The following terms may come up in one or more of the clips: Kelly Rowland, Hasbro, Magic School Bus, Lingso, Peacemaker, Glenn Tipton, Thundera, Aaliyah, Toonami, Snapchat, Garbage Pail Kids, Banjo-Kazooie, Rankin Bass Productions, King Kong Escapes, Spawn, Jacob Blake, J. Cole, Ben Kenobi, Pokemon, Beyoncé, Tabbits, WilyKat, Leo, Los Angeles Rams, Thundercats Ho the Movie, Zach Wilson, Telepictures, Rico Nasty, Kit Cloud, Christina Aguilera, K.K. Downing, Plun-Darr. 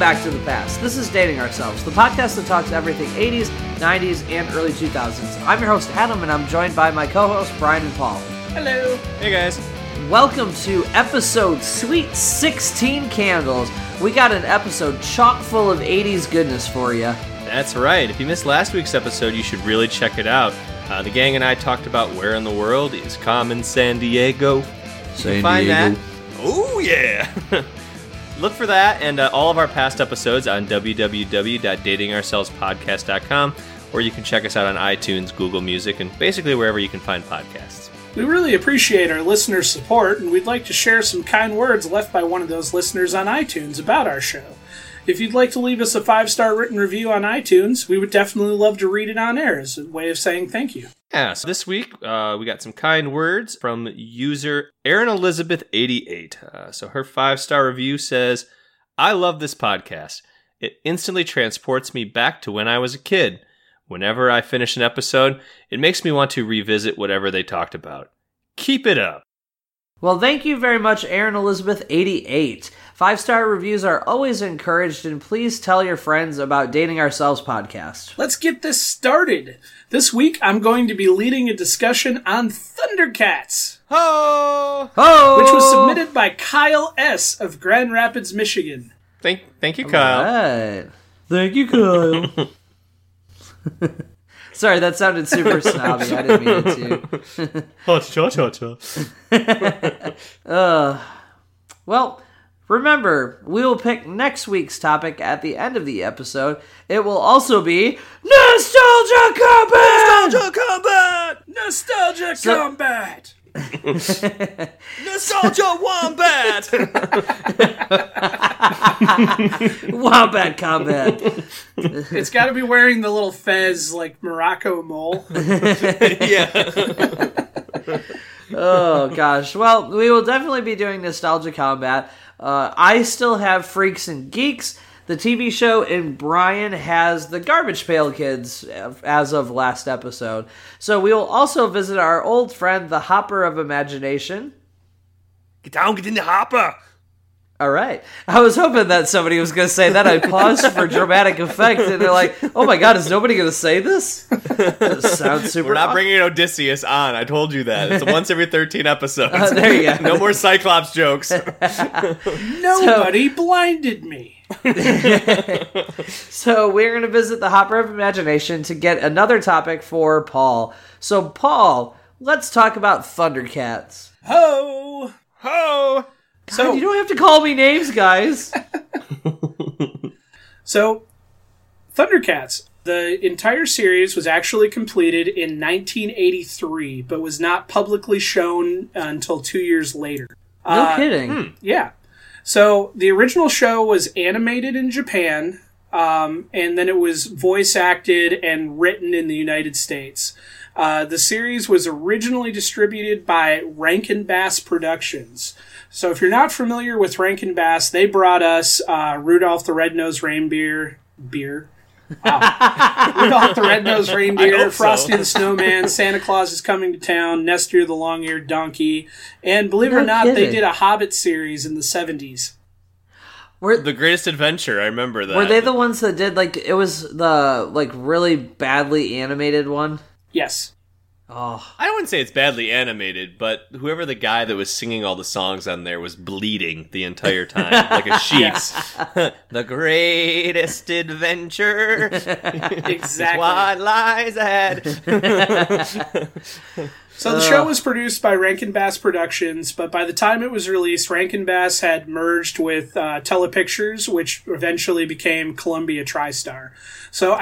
back to the past. This is Dating Ourselves, the podcast that talks everything 80s, 90s, and early 2000s. I'm your host, Adam, and I'm joined by my co-hosts, Brian and Paul. Hello. Hey, guys. Welcome to episode Sweet 16 Candles. We got an episode chock full of 80s goodness for you. That's right. If you missed last week's episode, you should really check it out. The gang and I talked about where in the world is common San Diego. San Diego. Oh, yeah. Look for that and all of our past episodes on www.datingourselvespodcast.com, or you can check us out on iTunes, Google Music, and basically wherever you can find podcasts. We really appreciate our listeners' support, and we'd like to share some kind words left by one of those listeners on iTunes about our show. If you'd like to leave us a 5-star written review on iTunes, we would definitely love to read it on air as a way of saying thank you. Yeah, so this week we got some kind words from user Erin Elizabeth 88. So her 5-star review says, "I love this podcast. It instantly transports me back to when I was a kid. Whenever I finish an episode, it makes me want to revisit whatever they talked about. Keep it up." Well, thank you very much, Erin Elizabeth 88. 5-star reviews are always encouraged, and please tell your friends about Dating Ourselves podcast. Let's get this started. This week, I'm going to be leading a discussion on Thundercats. Ho! Ho! Which was submitted by Kyle S. of Grand Rapids, Michigan. Thank you, Kyle. All right. Thank you, Kyle. Sorry, that sounded super snobby. I didn't mean it to. Hot cha-cha-cha. Well, remember, we will pick next week's topic at the end of the episode. It will also be Nostalgia Combat! Nostalgia Combat! Nostalgia Combat! Nostalgia Wombat! Wombat Combat. It's got to be wearing the little fez like Morocco mole. Yeah. Oh, gosh. Well, we will definitely be doing Nostalgia Combat. I still have Freaks and Geeks, the TV show, and Brian has the Garbage Pail Kids as of last episode. So we will also visit our old friend, the Hopper of Imagination. Get down, get in the hopper! All right. I was hoping that somebody was going to say that. I paused for dramatic effect, and they're like, oh my god, is nobody going to say this? That sounds super. We're not bringing Odysseus on. I told you that. It's once every 13 episodes. There you go. No more Cyclops jokes. Nobody blinded me. So we're going to visit the Hopper of Imagination to get another topic for Paul. So Paul, let's talk about Thundercats. Ho! Ho! God, so you don't have to call me names, guys. So Thundercats, the entire series was actually completed in 1983, but was not publicly shown until 2 years later. No kidding. Yeah. So the original show was animated in Japan, and then it was voice acted and written in the United States. The series was originally distributed by Rankin Bass Productions. So if you're not familiar with Rankin Bass, they brought us Rudolph the Red-Nosed Reindeer. Wow. Rudolph the Red-Nosed Reindeer, Frosty the Snowman, Santa Claus is Coming to Town, Nestor the Long-Eared Donkey, and believe it or not, they did a Hobbit series in the 70s. The Greatest Adventure, I remember that. Were they the ones that did, like, it was the, like, really badly animated one? Yes. Oh. I wouldn't say it's badly animated, but whoever the guy that was singing all the songs on there was bleeding the entire time, like a sheep. Yes. The greatest adventure. Exactly. What lies ahead. So the show was produced by Rankin Bass Productions, but by the time it was released, Rankin Bass had merged with Telepictures, which eventually became Columbia TriStar. So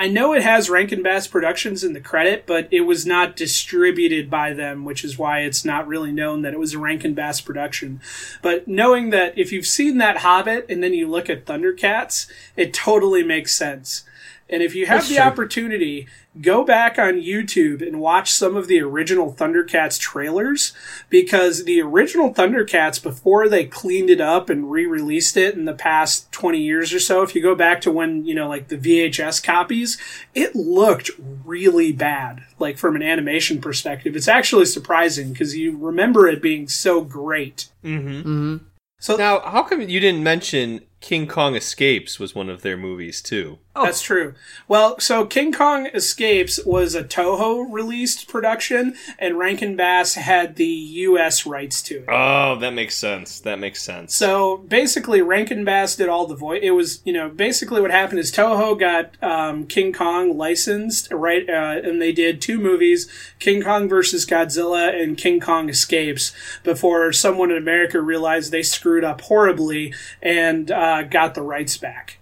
I know it has Rankin Bass Productions in the credit, but it was not distributed by them, which is why it's not really known that it was a Rankin Bass production. But knowing that if you've seen that Hobbit and then you look at Thundercats, it totally makes sense. And if you have opportunity, go back on YouTube and watch some of the original Thundercats trailers, because the original Thundercats, before they cleaned it up and re-released it in the past 20 years or so, if you go back to when, you know, like the VHS copies, it looked really bad, like from an animation perspective. It's actually surprising because you remember it being so great. Mm-hmm. Mm-hmm. So now, how come you didn't mention King Kong Escapes was one of their movies, too. Oh. That's true. Well, so King Kong Escapes was a Toho-released production, and Rankin Bass had the U.S. rights to it. Oh, that makes sense. That makes sense. So, basically, Rankin Bass did all the voice... It was, you know, basically what happened is Toho got King Kong licensed, right? And they did two movies, King Kong vs. Godzilla and King Kong Escapes, before someone in America realized they screwed up horribly and... got the rights back.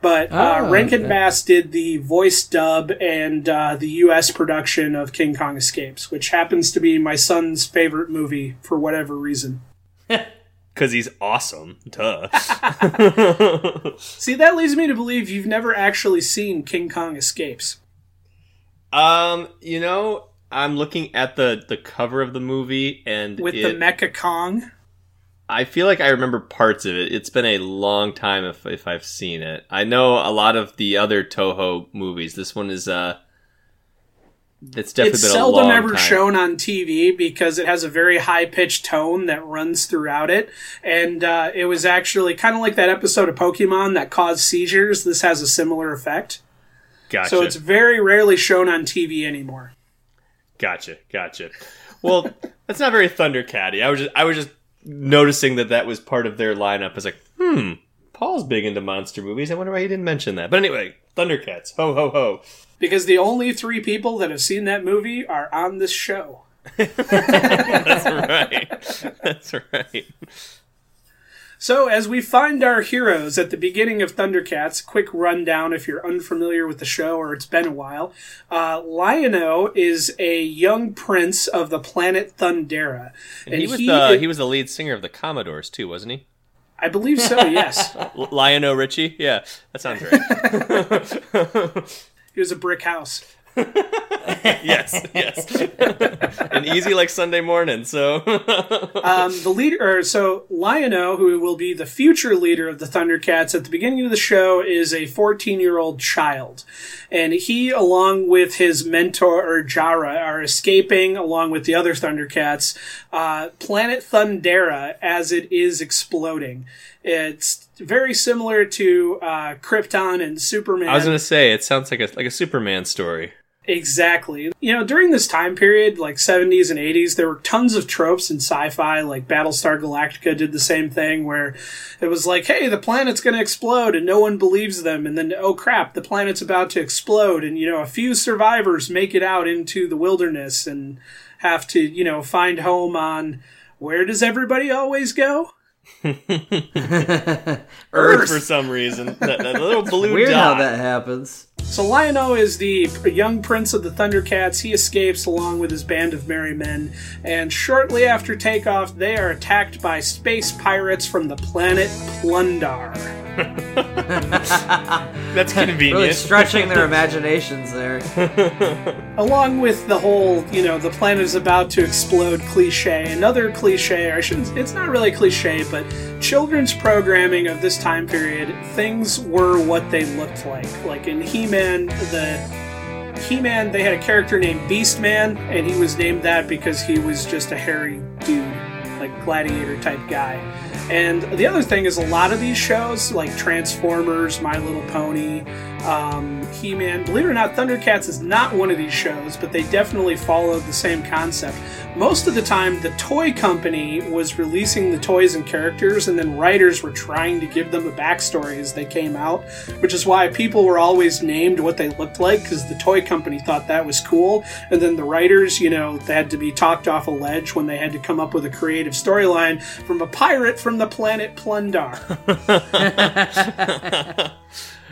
But Rankin Bass did the voice dub and the U.S. production of King Kong Escapes, which happens to be my son's favorite movie for whatever reason. Because he's awesome. Duh. See, that leads me to believe you've never actually seen King Kong Escapes. You know, I'm looking at the cover of the movie and with the Mecha Kong. I feel like I remember parts of it. It's been a long time if I've seen it. I know a lot of the other Toho movies. This one is it's definitely been a long time. It's seldom ever shown on TV because it has a very high-pitched tone that runs throughout it. And it was actually kind of like that episode of Pokemon that caused seizures. This has a similar effect. Gotcha. So it's very rarely shown on TV anymore. Gotcha. Well, that's not very Thundercat-y. I was just noticing that was part of their lineup. I was like, Paul's big into monster movies. I wonder why he didn't mention that. But anyway, Thundercats. Ho, ho, ho. Because the only three people that have seen that movie are on this show. That's right. So, as we find our heroes at the beginning of Thundercats, quick rundown if you're unfamiliar with the show or it's been a while, Lion-O is a young prince of the planet Thundera. And he was the lead singer of the Commodores, too, wasn't he? I believe so, yes. Lion-O Richie? Yeah, that sounds right. He was a brick house. yes. And easy like Sunday morning, so... the leader... So, Lion-O, who will be the future leader of the Thundercats at the beginning of the show, is a 14-year-old child. And he, along with his mentor, Jara, are escaping, along with the other Thundercats, planet Thundera as it is exploding. It's very similar to Krypton and Superman. I was going to say, it sounds like a Superman story. Exactly. You know, during this time period, like 70s and 80s, there were tons of tropes in sci-fi, like Battlestar Galactica did the same thing, where it was like, hey, the planet's going to explode, and no one believes them, and then, oh crap, the planet's about to explode, and, you know, a few survivors make it out into the wilderness and have to, you know, find home on, where does everybody always go? Earth for some reason. That little blue weird dot. How that happens. So Lion-O is the young prince of the Thundercats. He escapes along with his band of merry men, and shortly after takeoff, they are attacked by space pirates from the planet Plun-Darr. That's convenient. Really stretching their imaginations there. Along with the whole, you know, the planet is about to explode cliche. Another cliche, it's not really cliche, but children's programming of this time period, things were what they looked like. Like in He-Man, they had a character named Beastman, and he was named that because he was just a hairy dude, like gladiator type guy. And the other thing is a lot of these shows, like Transformers, My Little Pony, He-Man, believe it or not, Thundercats is not one of these shows, but they definitely followed the same concept. Most of the time, the toy company was releasing the toys and characters, and then writers were trying to give them a backstory as they came out, which is why people were always named what they looked like, because the toy company thought that was cool, and then the writers, you know, they had to be talked off a ledge when they had to come up with a creative storyline from a pirate from the planet Plun-Darr.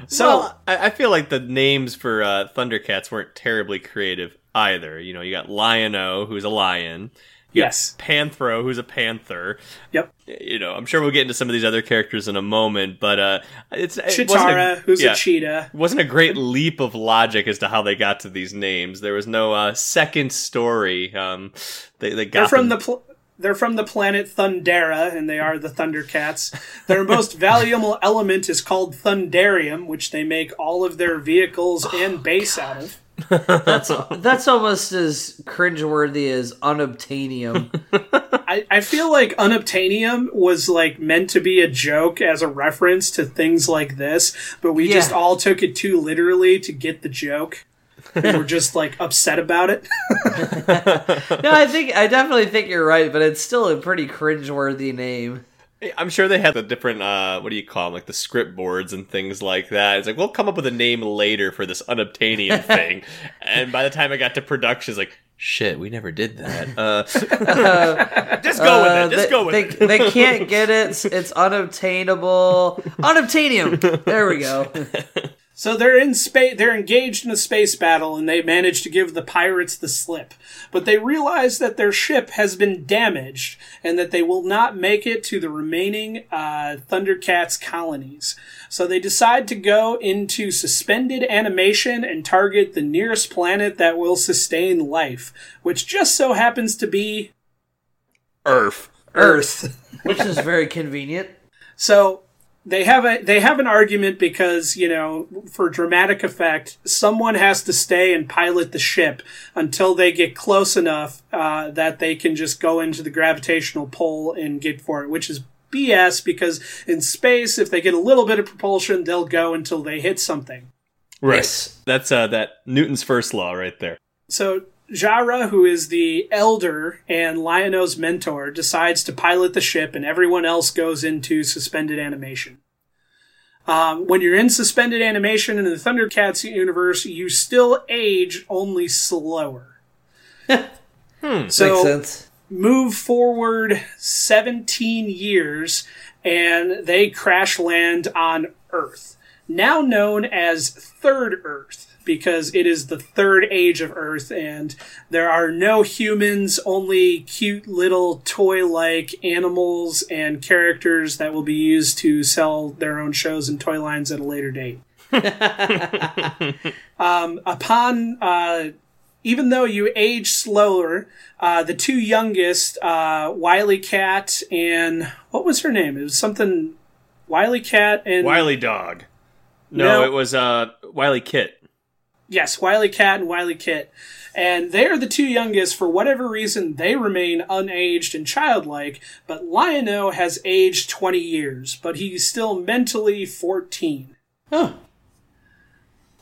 So, well, I feel like the names for Thundercats weren't terribly creative either. You know, you got Lion-O, who's a lion. Yes. Panthro, who's a panther. Yep. You know, I'm sure we'll get into some of these other characters in a moment, but Chitara, who's a cheetah. It wasn't a great leap of logic as to how they got to these names. There was no second story. They're from the planet Thundera, and they are the Thundercats. Their most valuable element is called Thundarium, which they make all of their vehicles and base out of. That's almost as cringeworthy as Unobtainium. I feel like Unobtainium was like meant to be a joke as a reference to things like this, but we just all took it too literally to get the joke. And we're just like upset about it. No, I definitely think you're right, but it's still a pretty cringeworthy name. I'm sure they had the different, what do you call them, like the script boards and things like that. It's like, we'll come up with a name later for this Unobtainium thing. And by the time I got to production, it's like, shit, we never did that. Just go with it. They can't get it. It's unobtainable. Unobtainium. There we go. So they're in space. They're engaged in a space battle, and they manage to give the pirates the slip. But they realize that their ship has been damaged, and that they will not make it to the remaining Thundercats colonies. So they decide to go into suspended animation and target the nearest planet that will sustain life, which just so happens to be Earth, which is very convenient. So. They have an argument because, you know, for dramatic effect, someone has to stay and pilot the ship until they get close enough that they can just go into the gravitational pull and get for it, which is BS because in space, if they get a little bit of propulsion, they'll go until they hit something. Right. Yes. That's that Newton's first law right there. So Jara, who is the elder and Lion-O's mentor, decides to pilot the ship, and everyone else goes into suspended animation. When you're in suspended animation in the Thundercats universe, you still age, only slower. So makes sense. Move forward 17 years, and they crash land on Earth, now known as Third Earth, because it is the third age of Earth, and there are no humans, only cute little toy-like animals and characters that will be used to sell their own shows and toy lines at a later date. Even though you age slower, the two youngest, WilyKat and... What was her name? It was something... WilyKat and... Wily Dog. No, it was WilyKit. Yes, WilyKat and WilyKit. And they are the two youngest. For whatever reason, they remain unaged and childlike, but Lion-O has aged 20 years, but he's still mentally 14. Huh.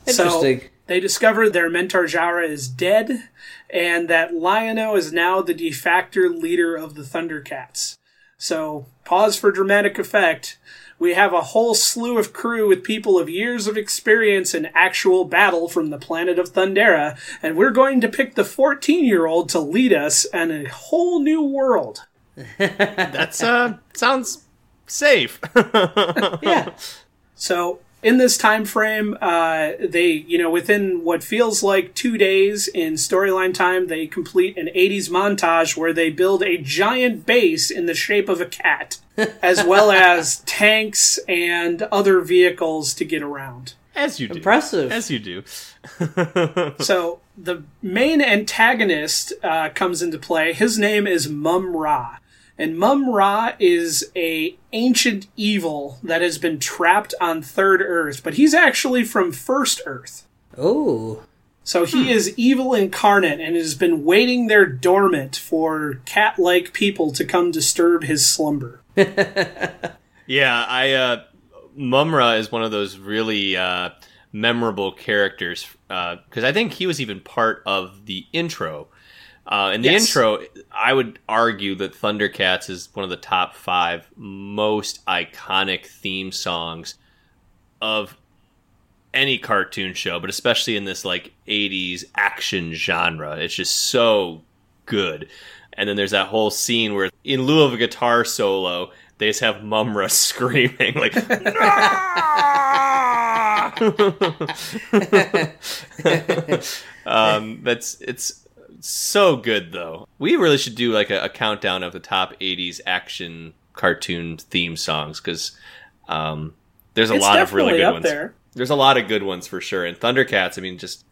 Interesting. So they discover their mentor Jara is dead, and that Lion-O is now the de facto leader of the Thundercats. So, pause for dramatic effect. We have a whole slew of crew with people of years of experience in actual battle from the planet of Thundera, and we're going to pick the 14-year-old to lead us in a whole new world. That's, sounds safe. Yeah. So, in this time frame, they, you know, within what feels like 2 days in storyline time, they complete an 80s montage where they build a giant base in the shape of a cat. As well as tanks and other vehicles to get around. As you do. Impressive. As you do. So the main antagonist comes into play. His name is Mumm-Ra. And Mumm-Ra is a ancient evil that has been trapped on Third Earth. But he's actually from First Earth. Oh. So he is evil incarnate and has been waiting there dormant for cat-like people to come disturb his slumber. Yeah, Mumm-Ra is one of those really memorable characters because I think he was even part of the intro. Intro, I would argue that Thundercats is one of the top 5 most iconic theme songs of any cartoon show, but especially in this like 80s action genre. It's just so good. And then there's that whole scene where, in lieu of a guitar solo, they just have Mumm-Ra screaming, like, It's so good, though. We really should do, like, a countdown of the top 80s action cartoon theme songs, because there's a lot of really good ones. There's a lot of good ones, for sure. And Thundercats, I mean, just...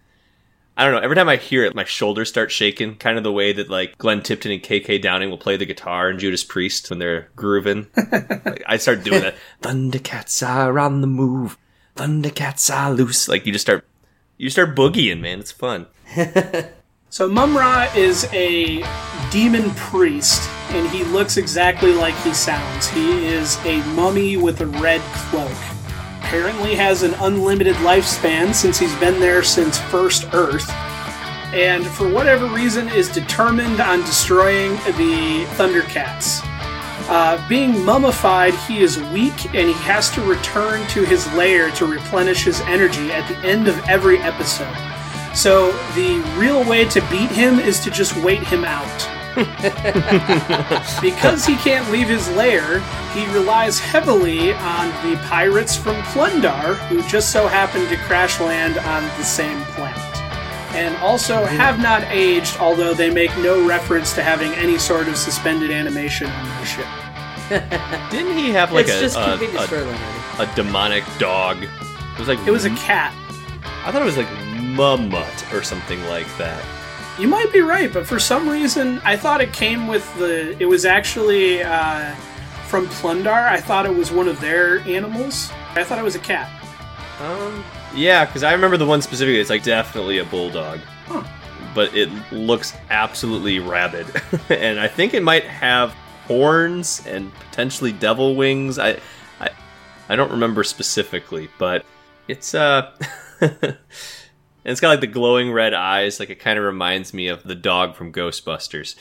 I don't know, every time I hear it, my shoulders start shaking, kind of the way that, like, Glenn Tipton and K.K. Downing will play the guitar in Judas Priest when they're grooving. Like, I start doing that. Thundercats are on the move. Thundercats are loose. Like, you just start boogieing, man. It's fun. So Mumm-Ra is a demon priest, and he looks exactly like he sounds. He is a mummy with a red cloak. Apparently has an unlimited lifespan since he's been there since First Earth, and for whatever reason is determined on destroying the Thundercats. Being mummified, he is weak, and he has to return to his lair to replenish his energy at the end of every episode. So the real way to beat him is to just wait him out. Because he can't leave his lair, he relies heavily on the pirates from Plun-Darr, who just so happened to crash land on the same planet. And also have not aged, although they make no reference to having any sort of suspended animation on their ship. Didn't he have like a demonic dog? It was a cat. I thought it was like Mummut or something like that. You might be right, but for some reason, I thought it came with the... It was actually from Plun-Darr. I thought it was one of their animals. I thought it was a cat. Yeah, because I remember the one specifically. It's like definitely a bulldog. Huh. But it looks absolutely rabid. And I think it might have horns and potentially devil wings. I don't remember specifically, but it's... And it's got like the glowing red eyes. Like it kind of reminds me of the dog from Ghostbusters.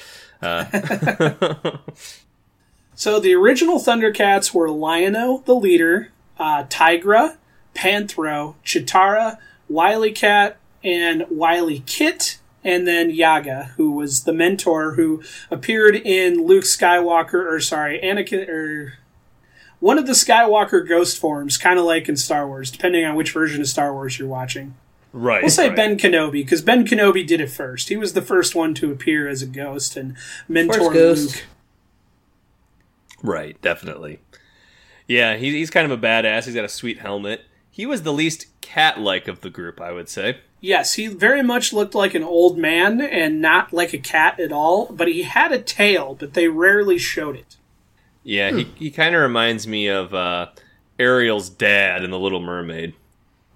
So the original Thundercats were Lion-O, the leader, Tigra, Panthro, Chitara, WilyKat, and WilyKit, and then Jaga, who was the mentor who appeared in Anakin, or one of the Skywalker ghost forms, kind of like in Star Wars, depending on which version of Star Wars you're watching. Right. We'll say right. Ben Kenobi, because Ben Kenobi did it first. He was the first one to appear as a ghost and mentor Luke. Right, definitely. Yeah, he's kind of a badass. He's got a sweet helmet. He was the least cat-like of the group, I would say. Yes, he very much looked like an old man and not like a cat at all, but he had a tail, but they rarely showed it. Yeah, he kind of reminds me of Ariel's dad in The Little Mermaid.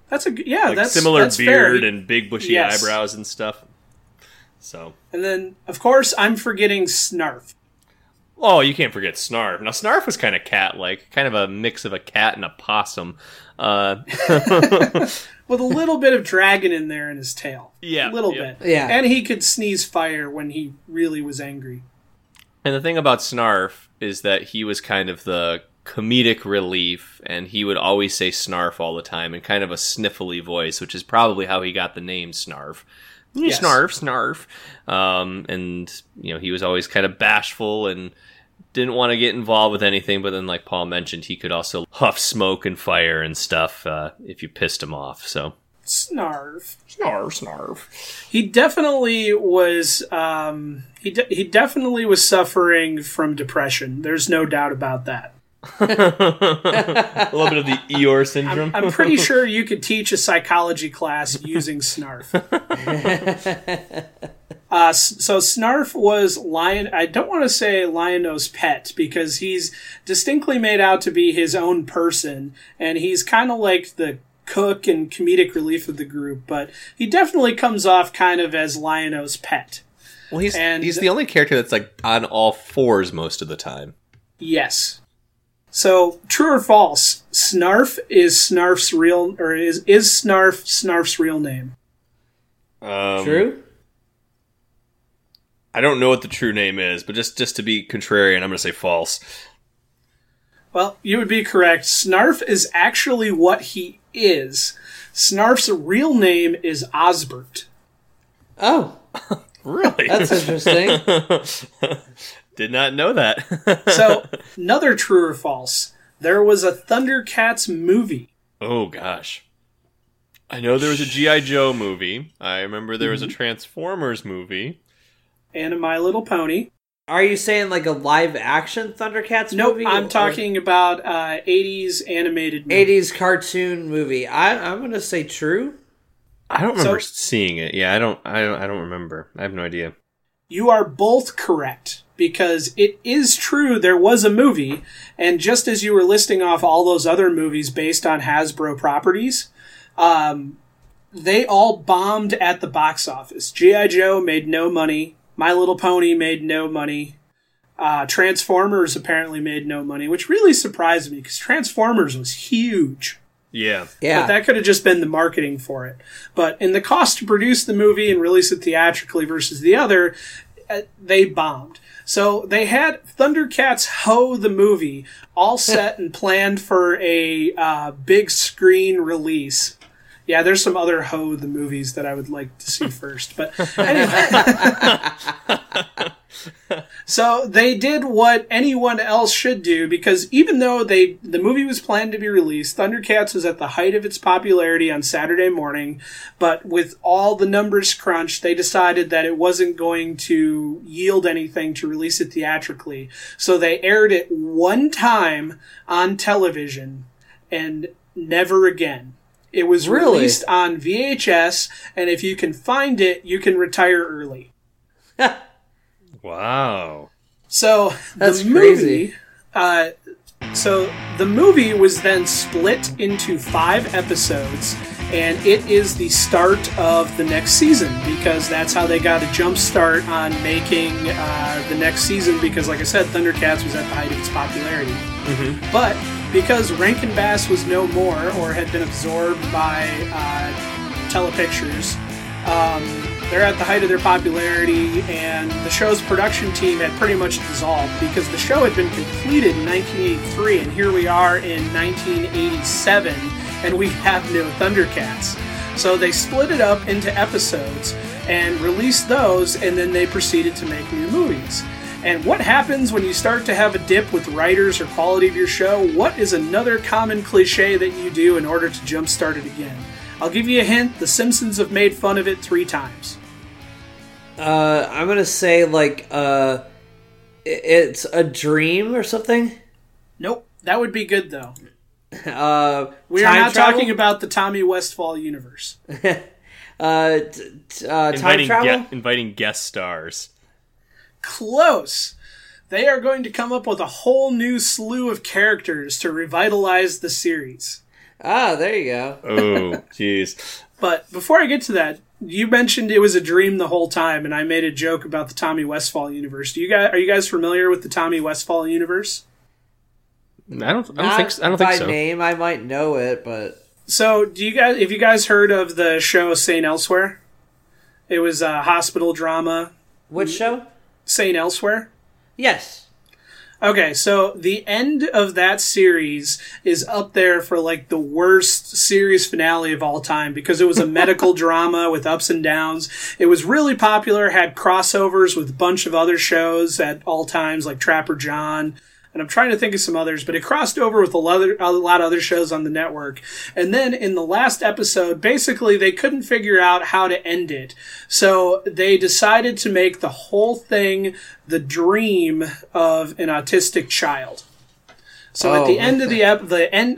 That's similar beard fair. And big bushy eyebrows and stuff. So. And then, of course, I'm forgetting Snarf. Oh, you can't forget Snarf. Now, Snarf was kind of cat-like, kind of a mix of a cat and a possum. With a little bit of dragon in there in his tail. Yeah. A little bit. Yeah. And he could sneeze fire when he really was angry. And the thing about Snarf is that he was kind of the comedic relief, and he would always say Snarf all the time in kind of a sniffly voice, which is probably how he got the name Snarf. Yes. Snarf. And, you know, he was always kind of bashful and didn't want to get involved with anything, but then, like Paul mentioned, he could also huff smoke and fire and stuff if you pissed him off, so... Snarf. He definitely was. He definitely was suffering from depression. There's no doubt about that. A little bit of the Eeyore syndrome. I'm pretty sure you could teach a psychology class using Snarf. So Snarf was Lion. I don't want to say Lion-O's pet because he's distinctly made out to be his own person, and he's kind of like the cook and comedic relief of the group. But he definitely comes off kind of as Lion-O's pet. Well, he's the only character that's like on all fours most of the time. Yes. So, true or false, Snarf is Snarf's real, or is Snarf Snarf's real name? True? I don't know what the true name is, but just to be contrarian, I'm going to say false. Well, you would be correct. Snarf is actually what he is. Snarf's real name is Osbert. Oh. Really? That's interesting. Did not know that. So, another true or false. There was a Thundercats movie. Oh, gosh. I know there was a G.I. Joe movie. I remember there was a Transformers movie. And a My Little Pony. Are you saying like a live-action Thundercats movie? Nope, I'm talking about 80s animated movie. 80s cartoon movie. I'm going to say true. I don't remember seeing it. Yeah, I don't remember. I have no idea. You are both correct. Because it is true, there was a movie, and just as you were listing off all those other movies based on Hasbro properties, They all bombed at the box office. G.I. Joe made no money. My Little Pony made no money. Transformers apparently made no money, which really surprised me because Transformers was huge. Yeah. But that could have just been the marketing for it. But in the cost to produce the movie and release it theatrically versus the other, they bombed. So they had Thundercats Ho! The movie all set and planned for a big screen release. Yeah, there's some other Ho! The movies that I would like to see first. But anyway. So they did what anyone else should do, because even though the movie was planned to be released, Thundercats was at the height of its popularity on Saturday morning, but with all the numbers crunched, they decided that it wasn't going to yield anything to release it theatrically. So they aired it one time on television and never again. It was released on VHS, and if you can find it, you can retire early. Wow. So the movie was then split into 5 episodes, and it is the start of the next season, because that's how they got a jump start on making the next season, because like I said, Thundercats was at the height of its popularity. Mm-hmm. But because Rankin Bass was no more, or had been absorbed by Telepictures, they're at the height of their popularity, and the show's production team had pretty much dissolved because the show had been completed in 1983, and here we are in 1987, and we have no Thundercats. So they split it up into episodes and released those, and then they proceeded to make new movies. And what happens when you start to have a dip with writers or quality of your show? What is another common cliche that you do in order to jumpstart it again? I'll give you a hint. The Simpsons have made fun of it 3 times. I'm going to say, it's a dream or something? Nope. That would be good, though. We are not talking about the Tommy Westfall universe. Time travel? Inviting guest stars. Close. They are going to come up with a whole new slew of characters to revitalize the series. Ah, there you go. Oh, jeez. But before I get to that, you mentioned it was a dream the whole time, and I made a joke about the Tommy Westfall universe. Are you guys familiar with the Tommy Westfall universe? I don't think so. By name, I might know it, but have you guys heard of the show Saint Elsewhere? It was a hospital drama. What show? Saint Elsewhere. Yes. Okay, so the end of that series is up there for the worst series finale of all time, because it was a medical drama with ups and downs. It was really popular, had crossovers with a bunch of other shows at all times, like Trapper John, and I'm trying to think of some others, but it crossed over with a lot of other shows on the network. And then in the last episode, basically they couldn't figure out how to end it. So they decided to make the whole thing the dream of an autistic child. So at the end of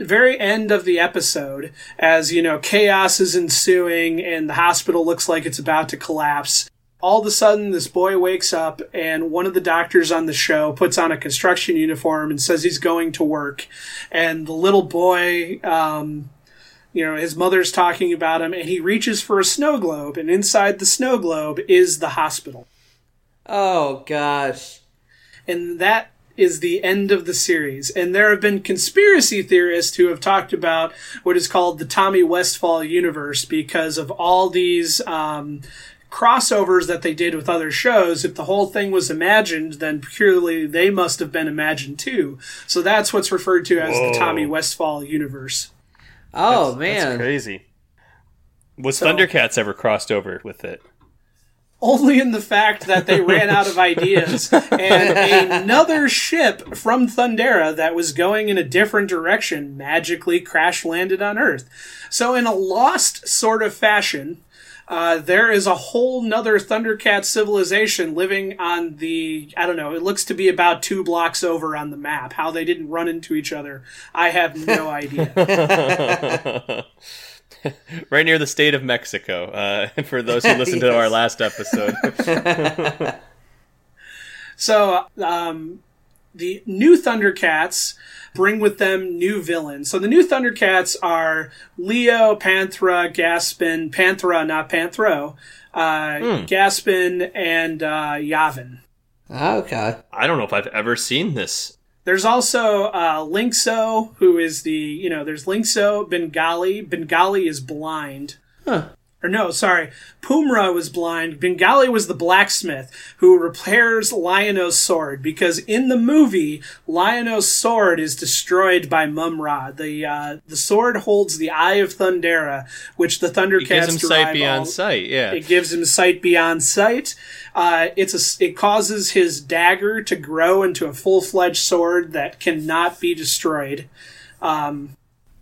very end of the episode, as you know, chaos is ensuing and the hospital looks like it's about to collapse, all of a sudden, this boy wakes up, and one of the doctors on the show puts on a construction uniform and says he's going to work. And the little boy, his mother's talking about him, and he reaches for a snow globe, and inside the snow globe is the hospital. Oh, gosh. And that is the end of the series. And there have been conspiracy theorists who have talked about what is called the Tommy Westfall universe because of all these crossovers that they did with other shows. If the whole thing was imagined, then purely they must have been imagined too. So that's what's referred to as the Tommy Westfall universe. Oh, man. That's crazy. Was Thundercats ever crossed over with it? Only in the fact that they ran out of ideas. And another ship from Thundera that was going in a different direction magically crash landed on Earth. So in a Lost sort of fashion, there is a whole nother Thundercat civilization living on it looks to be about 2 blocks over on the map. How they didn't run into each other, I have no idea. Right near the state of Mexico, for those who listened to our last episode. So, the new Thundercats bring with them new villains. So the new Thundercats are Leo, Panthera, Gaspin, Panthera, not Panthro, Gaspin, and Yavin. Okay. I don't know if I've ever seen this. There's also Lingso, who is the, you know, there's Lingso, Bengali. Bengali is blind. Huh. Or no, sorry. Mumm-Ra was blind. Bengali was the blacksmith who repairs Lion-O's sword, because in the movie, Lion-O's sword is destroyed by Mumm-Ra. The sword holds the Eye of Thundera, which the Thundercats It gives him sight beyond sight. It causes his dagger to grow into a full-fledged sword that cannot be destroyed.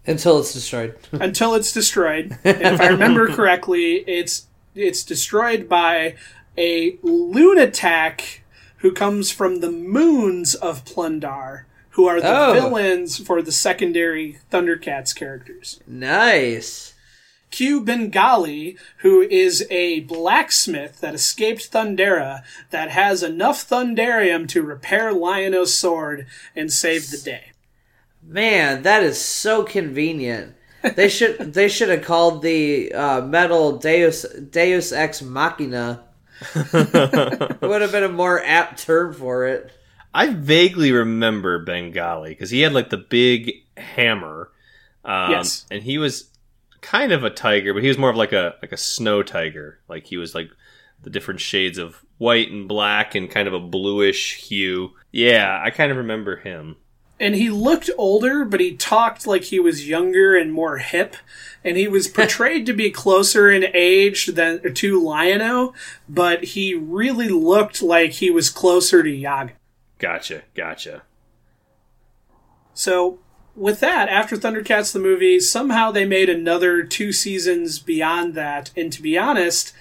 Until it's destroyed. Until it's destroyed. And if I remember correctly, it's destroyed by a lunatic who comes from the moons of Plun-Darr, who are the villains for the secondary Thundercats characters. Nice. Q Bengali, who is a blacksmith that escaped Thundera, that has enough Thundarium to repair Lion-O's sword and save the day. Man, that is so convenient. They should have called the metal Deus Ex Machina. It would have been a more apt term for it. I vaguely remember Bengali, because he had like the big hammer. Yes. And he was kind of a tiger, but he was more of like a snow tiger. Like he was like the different shades of white and black and kind of a bluish hue. Yeah, I kind of remember him. And he looked older, but he talked like he was younger and more hip. And he was portrayed to be closer in age than to Lion-O, but he really looked like he was closer to Jaga. Gotcha. So, with that, after Thundercats the movie, somehow they made another 2 seasons beyond that. And to be honest,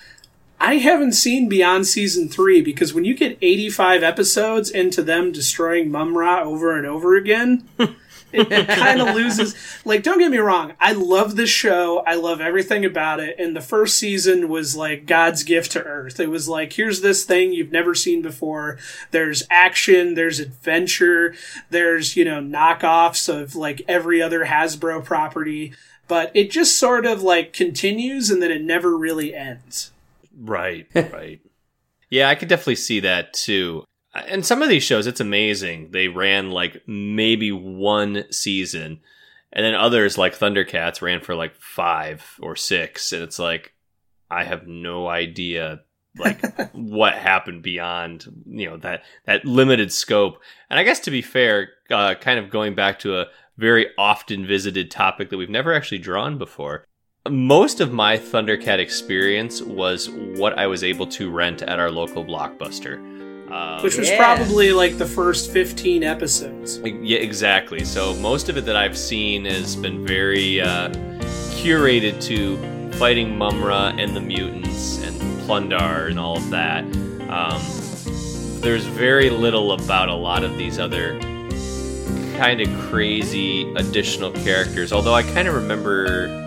I haven't seen beyond season 3, because when you get 85 episodes into them destroying Mumm-Ra over and over again, it kind of loses. Like, don't get me wrong. I love this show. I love everything about it. And the first season was like God's gift to Earth. It was like, here's this thing you've never seen before. There's action. There's adventure. There's, you know, knockoffs of like every other Hasbro property. But it just sort of like continues, and then it never really ends. Right. Yeah, I could definitely see that too. And some of these shows, it's amazing. They ran like maybe 1 season, and then others like Thundercats ran for like 5 or 6. And it's like, I have no idea like what happened beyond, you know, that limited scope. And I guess, to be fair, kind of going back to a very often visited topic that we've never actually drawn before. Most of my Thundercat experience was what I was able to rent at our local Blockbuster. Which was probably like the first 15 episodes. Yeah, exactly. So most of it that I've seen has been very curated to fighting Mumm-Ra and the mutants and Plun-Darr and all of that. There's very little about a lot of these other kind of crazy additional characters, although I kind of remember...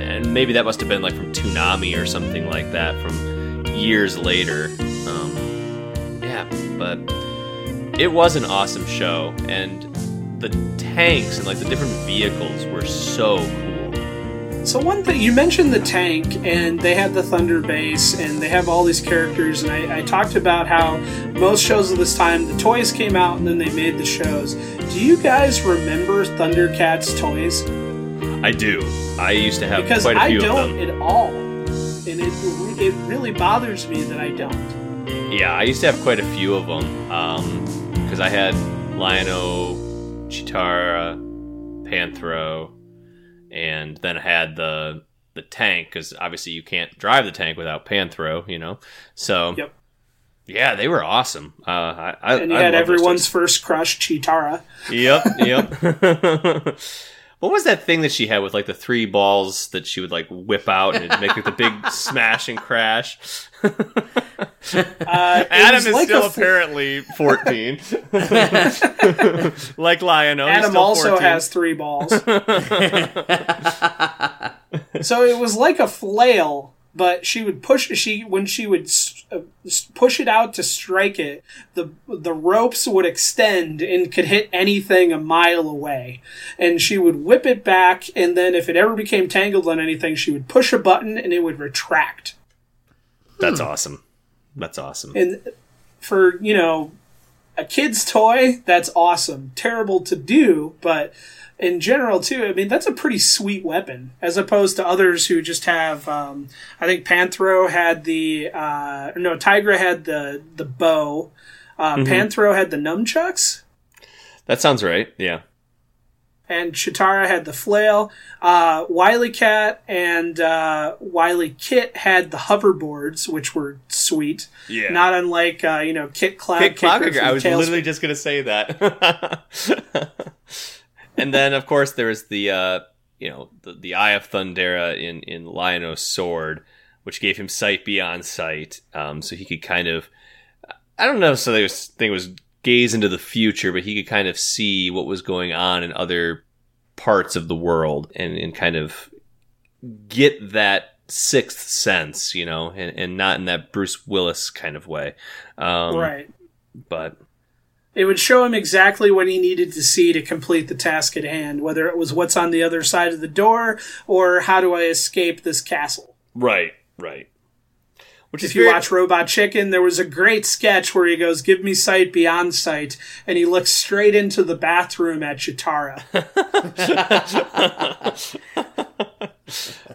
And maybe that must have been like from Toonami or something like that from years later. But it was an awesome show. And the tanks and like the different vehicles were so cool. So one thing, you mentioned the tank, and they had the Thunder Base, and they have all these characters. And I talked about how most shows of this time, the toys came out and then they made the shows. Do you guys remember Thundercats toys? I do. I used to have quite a few of them. Because I don't at all. And it really bothers me that I don't. Yeah, I used to have quite a few of them. Because I had Lion-O, Chitara, Panthro, and then I had the tank. Because obviously you can't drive the tank without Panthro, you know? So, yep. Yeah, they were awesome. And you had everyone's first crush, Chitara. Yep. What was that thing that she had with, like, the 3 balls that she would, like, whip out and it'd make, like, the big smash and crash? Adam is like still apparently 14. Like Lion-O, Adam also 14. Has 3 balls. So it was like a flail but she would push, when she would push it out to strike it, the ropes would extend and could hit anything a mile away. And she would whip it back, and then if it ever became tangled on anything, she would push a button and it would retract. That's awesome. That's awesome. And for, you know, a kid's toy, that's awesome. Terrible to do, but in general, too, I mean, that's a pretty sweet weapon, as opposed to others who just have, I think Panthro had the, Tigra had the bow. Panthro had the nunchucks. That sounds right, yeah. And Chitara had the flail. WilyKat and WilyKit had the hoverboards, which were sweet. Yeah. Not unlike, Kit Cloud. Kit Cloud, I was literally just going to say that. And then, of course, there is the Eye of Thundera in Liono's sword, which gave him sight beyond sight. So he could kind of, I don't know, so the thing was gaze into the future, but he could kind of see what was going on in other parts of the world and kind of get that sixth sense, and not in that Bruce Willis kind of way. Right. But it would show him exactly what he needed to see to complete the task at hand, whether it was what's on the other side of the door or how do I escape this castle. Right. Which if you watch Robot Chicken, there was a great sketch where he goes, "Give me sight beyond sight," and he looks straight into the bathroom at Chitara.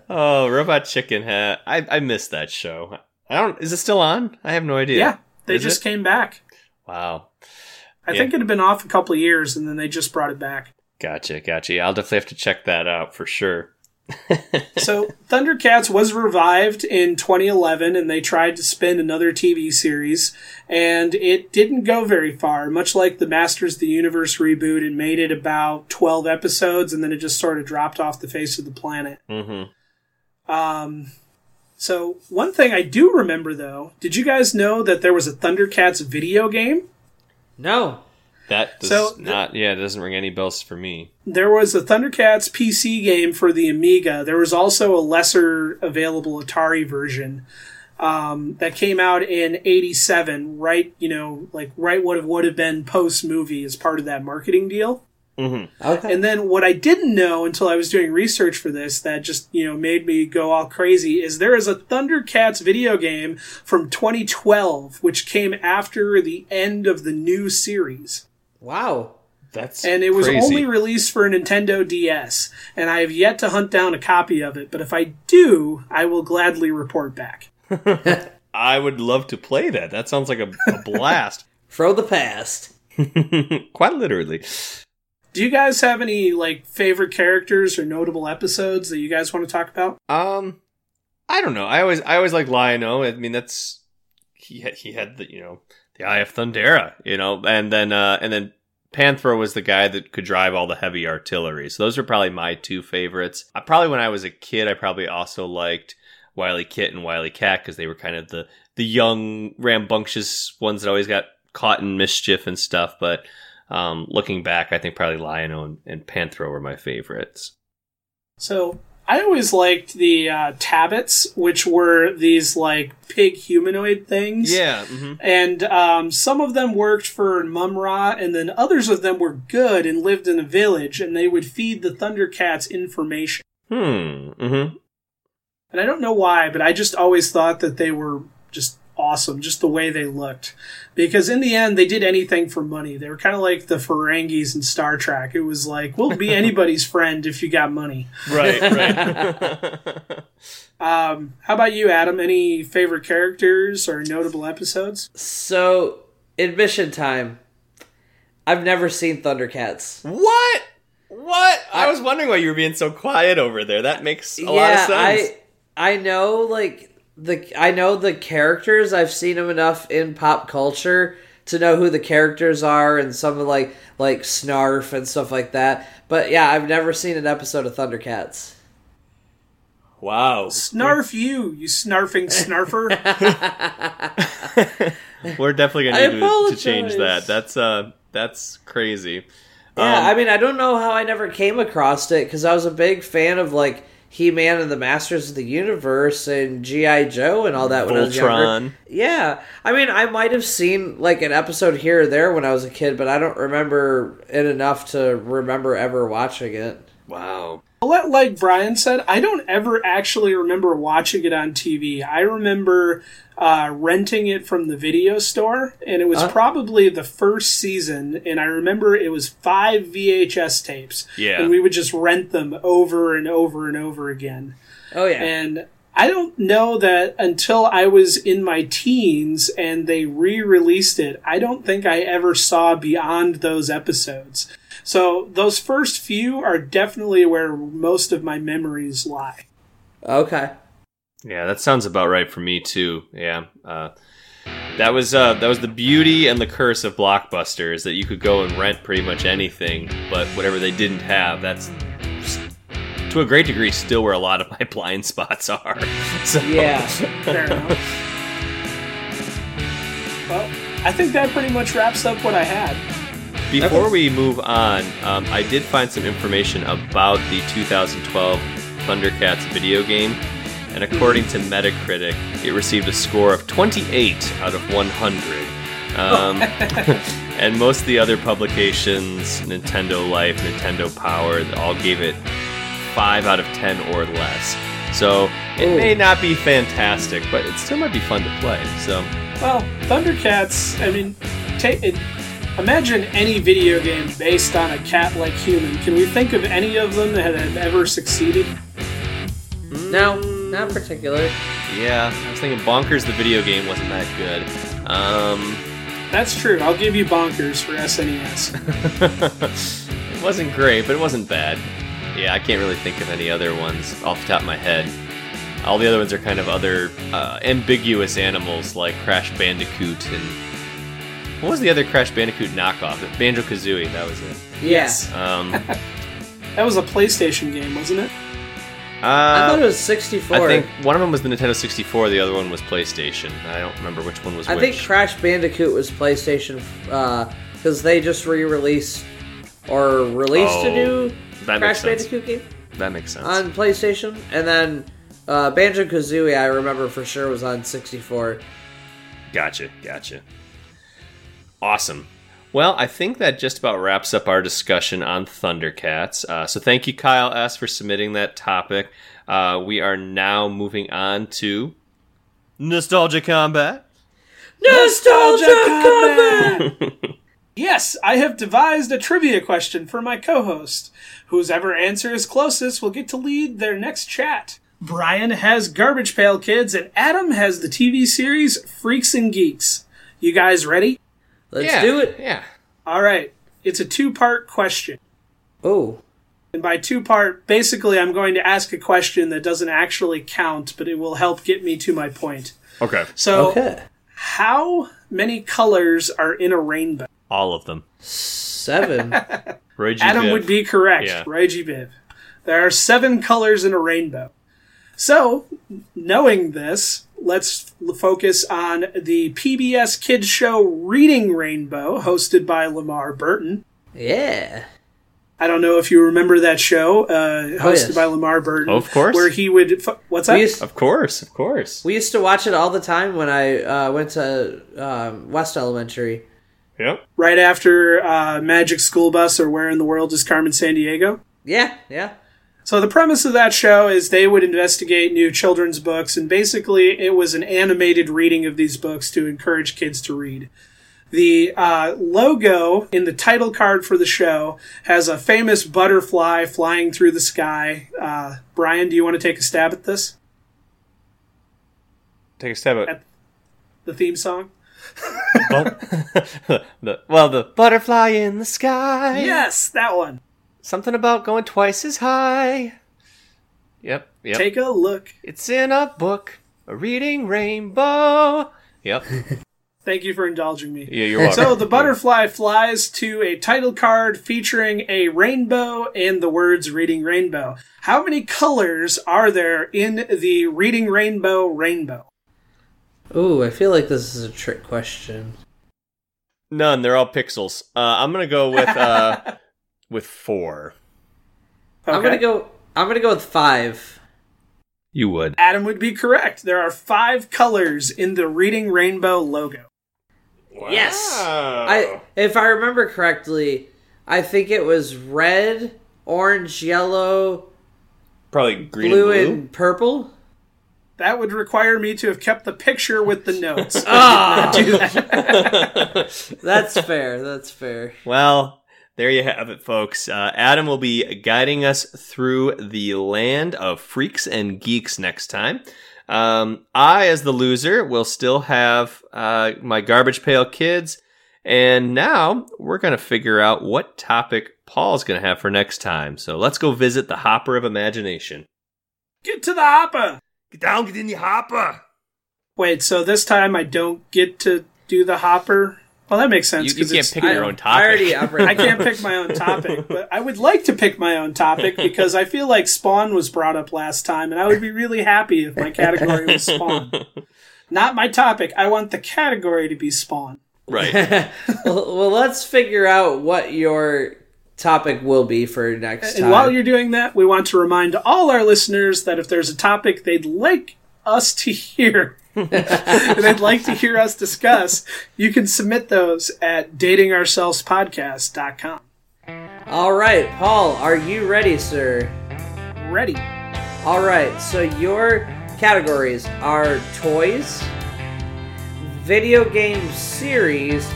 Oh, Robot Chicken. I missed that show. Is it still on? I have no idea. Yeah, they came back. Wow. I think it had been off a couple of years, and then they just brought it back. Gotcha. I'll definitely have to check that out for sure. So, Thundercats was revived in 2011, and they tried to spin another TV series, and it didn't go very far, much like the Masters of the Universe reboot. It made it about 12 episodes, and then it just sort of dropped off the face of the planet. Mm-hmm. So, one thing I do remember, though, did you guys know that there was a Thundercats video game? No. That does it doesn't ring any bells for me. There was a Thundercats PC game for the Amiga. There was also a lesser available Atari version that came out in 1987, would have been post-movie as part of that marketing deal. Mm-hmm. Okay. And then what I didn't know until I was doing research for this that just, made me go all crazy is there is a Thundercats video game from 2012, which came after the end of the new series. Wow. And it was crazy. Only released for a Nintendo DS, and I have yet to hunt down a copy of it, but if I do, I will gladly report back. I would love to play that. That sounds like a blast. From the past. Quite literally. Do you guys have any favorite characters or notable episodes that you guys want to talk about? I don't know. I always like Lion-O. I mean, that's he had the the Eye of Thundera, and then Panthro was the guy that could drive all the heavy artillery. So those are probably my two favorites. When I was a kid, I probably also liked WilyKit and WilyKat because they were kind of the young rambunctious ones that always got caught in mischief and stuff, but. Looking back, I think probably Lion-O and Panthro were my favorites. So I always liked the Tabbits, which were these pig humanoid things. Yeah. Mm-hmm. And some of them worked for Mumm-Ra, and then others of them were good and lived in a village, and they would feed the Thundercats information. Mm-hmm. And I don't know why, but I just always thought that they were just awesome, just the way they looked, because in the end they did anything for money. They were kind of like the Ferengis in Star Trek. It was like, we'll be anybody's friend if you got money. Right. How about you, Adam? Any favorite characters or notable episodes? So, admission time. I've never seen Thundercats. What? I was wondering why you were being so quiet over there. That makes a lot of sense. I know, I know the characters. I've seen them enough in pop culture to know who the characters are and some of like Snarf and stuff like that. But yeah, I've never seen an episode of Thundercats. Wow. Snarf you snarfing snarfer. We're definitely going to need to change that. That's crazy. Yeah, I don't know how I never came across it because I was a big fan of He-Man and the Masters of the Universe and G.I. Joe and all that when I was younger. Yeah. I mean, I might have seen like an episode here or there when I was a kid, but I don't remember it enough to remember ever watching it. Wow. Well, like Brian said, I don't ever actually remember watching it on TV. I remember renting it from the video store, and it was probably the first season, and I remember it was 5 VHS tapes. Yeah. And we would just rent them over and over and over again. Oh, yeah. And I don't know that until I was in my teens and they re-released it, I don't think I ever saw beyond those episodes. So those first few are definitely where most of my memories lie. Okay. Yeah, that sounds about right for me too. Yeah, that was the beauty and the curse of Blockbuster, is that you could go and rent pretty much anything, but whatever they didn't have, that's to a great degree still where a lot of my blind spots are. So. Yeah, fair enough. Well, I think that pretty much wraps up what I had. Before we move on, I did find some information about the 2012 Thundercats video game, and according to Metacritic, it received a score of 28 out of 100. And most of the other publications, Nintendo Life, Nintendo Power, all gave it 5 out of 10 or less. So it may not be fantastic, but it still might be fun to play. So, well, Thundercats, I mean, take it. Imagine any video game based on a cat-like human. Can we think of any of them that have ever succeeded? No, not particularly. Yeah, I was thinking Bonkers, the video game, wasn't that good. That's true. I'll give you Bonkers for SNES. It wasn't great, but it wasn't bad. Yeah, I can't really think of any other ones off the top of my head. All the other ones are kind of other ambiguous animals like Crash Bandicoot and... What was the other Crash Bandicoot knockoff? Banjo-Kazooie, that was it. Yes. That was a PlayStation game, wasn't it? I thought it was 64. I think one of them was the Nintendo 64, the other one was PlayStation. I don't remember which one was which. I think Crash Bandicoot was PlayStation, because they just released a new Crash Bandicoot game. That makes sense. On PlayStation. And then Banjo-Kazooie, I remember for sure, was on 64. Gotcha. Awesome. Well, I think that just about wraps up our discussion on Thundercats. So thank you, Kyle S., for submitting that topic. We are now moving on to Nostalgia Combat. Nostalgia Combat! Yes, I have devised a trivia question for my co-host. Whoever answers closest will get to lead their next chat. Brian has Garbage Pail Kids, and Adam has the TV series Freaks and Geeks. You guys ready? Let's do it. Yeah. All right. It's a two-part question. Oh. And by two-part, basically I'm going to ask a question that doesn't actually count, but it will help get me to my point. Okay. So, How many colors are in a rainbow? All of them. 7. Adam would be correct. Yeah. Roy G. Biv. There are 7 colors in a rainbow. So, knowing this... Let's focus on the PBS kids show Reading Rainbow, hosted by Lamar Burton. Yeah. I don't know if you remember that show, hosted by Lamar Burton. Of course. Where he would... What's that? Of course. We used to watch it all the time when I went to West Elementary. Yep. Right after Magic School Bus or Where in the World is Carmen Sandiego? Yeah. So the premise of that show is they would investigate new children's books, and basically it was an animated reading of these books to encourage kids to read. The logo in the title card for the show has a famous butterfly flying through the sky. Brian, do you want to take a stab at this? Take a stab at the theme song? The butterfly in the sky. Yes, that one. Something about going twice as high. Yep. Take a look. It's in a book. A reading rainbow. Yep. Thank you for indulging me. Yeah, you're welcome. So the butterfly flies to a title card featuring a rainbow and the words Reading Rainbow. How many colors are there in the Reading Rainbow rainbow? Ooh, I feel like this is a trick question. None. They're all pixels. I'm going to go with... with 4. Okay. I'm gonna go with 5. You would. Adam would be correct. There are 5 colors in the Reading Rainbow logo. Wow. Yes. If I remember correctly, I think it was red, orange, yellow, probably green, blue, and purple. That would require me to have kept the picture with the notes. Oh. Do that. That's fair. That's fair. Well, there you have it, folks. Adam will be guiding us through the land of Freaks and Geeks next time. I, as the loser, will still have my Garbage Pail Kids. And now we're going to figure out what topic Paul's going to have for next time. So let's go visit the Hopper of Imagination. Get to the Hopper! Get down, get in the Hopper! Wait, so this time I don't get to do the Hopper? Well, that makes sense. You can't pick your own topic. I can't pick my own topic, but I would like to pick my own topic because I feel like Spawn was brought up last time, and I would be really happy if my category was Spawn. Not my topic. I want the category to be Spawn. Right. Well, let's figure out what your topic will be for next time. And while you're doing that, we want to remind all our listeners that if there's a topic they'd like us to hear... and I'd like to hear us discuss, you can submit those at datingourselvespodcast.com. All right, Paul, are you ready, sir? Ready. All right, so your categories are toys, video game series,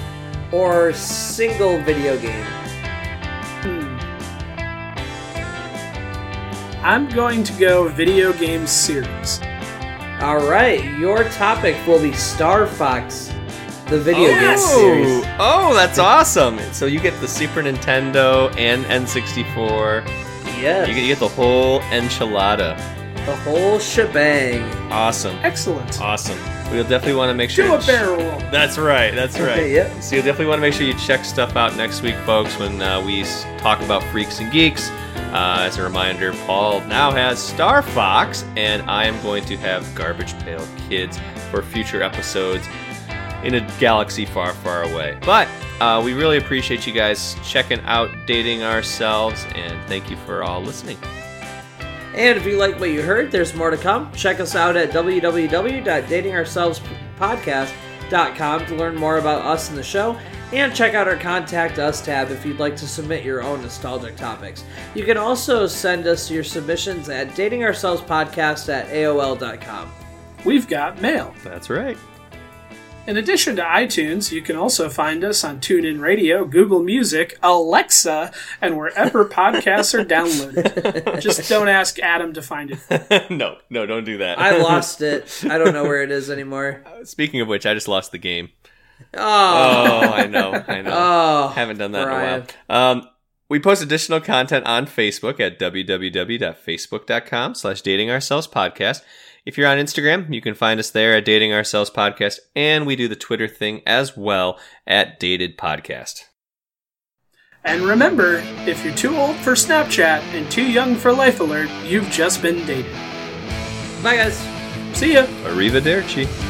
or single video game. I'm going to go video game series. All right, your topic will be Star Fox, the video game series. Oh, that's awesome. So you get the Super Nintendo and N64. Yes. You get the whole enchilada. The whole shebang. Awesome. Excellent. Awesome. We'll definitely want to make sure... Do a barrel roll. That's right, that's right. Okay, yep. So you'll definitely want to make sure you check stuff out next week, folks, when we talk about Freaks and Geeks. As a reminder, Paul now has Star Fox, and I am going to have Garbage Pail Kids for future episodes in a galaxy far, far away. But we really appreciate you guys checking out Dating Ourselves, and thank you for all listening. And if you like what you heard, there's more to come. Check us out at www.datingourselvespodcast.com to learn more about us and the show. And check out our Contact Us tab if you'd like to submit your own nostalgic topics. You can also send us your submissions at datingourselvespodcast@AOL.com. We've got mail. That's right. In addition to iTunes, you can also find us on TuneIn Radio, Google Music, Alexa, and wherever podcasts are downloaded. Just don't ask Adam to find it. No, don't do that. I lost it. I don't know where it is anymore. Speaking of which, I just lost the game. Oh, I know. Oh, haven't done that Brian. In a while. We post additional content on Facebook at www.facebook.com/datingourselvespodcast. If you're on Instagram, you can find us there at Dating Ourselves Podcast, and we do the Twitter thing as well at Dated Podcast. And remember, if you're too old for Snapchat and too young for Life Alert, you've just been dated. Bye, guys. See ya. Arrivederci.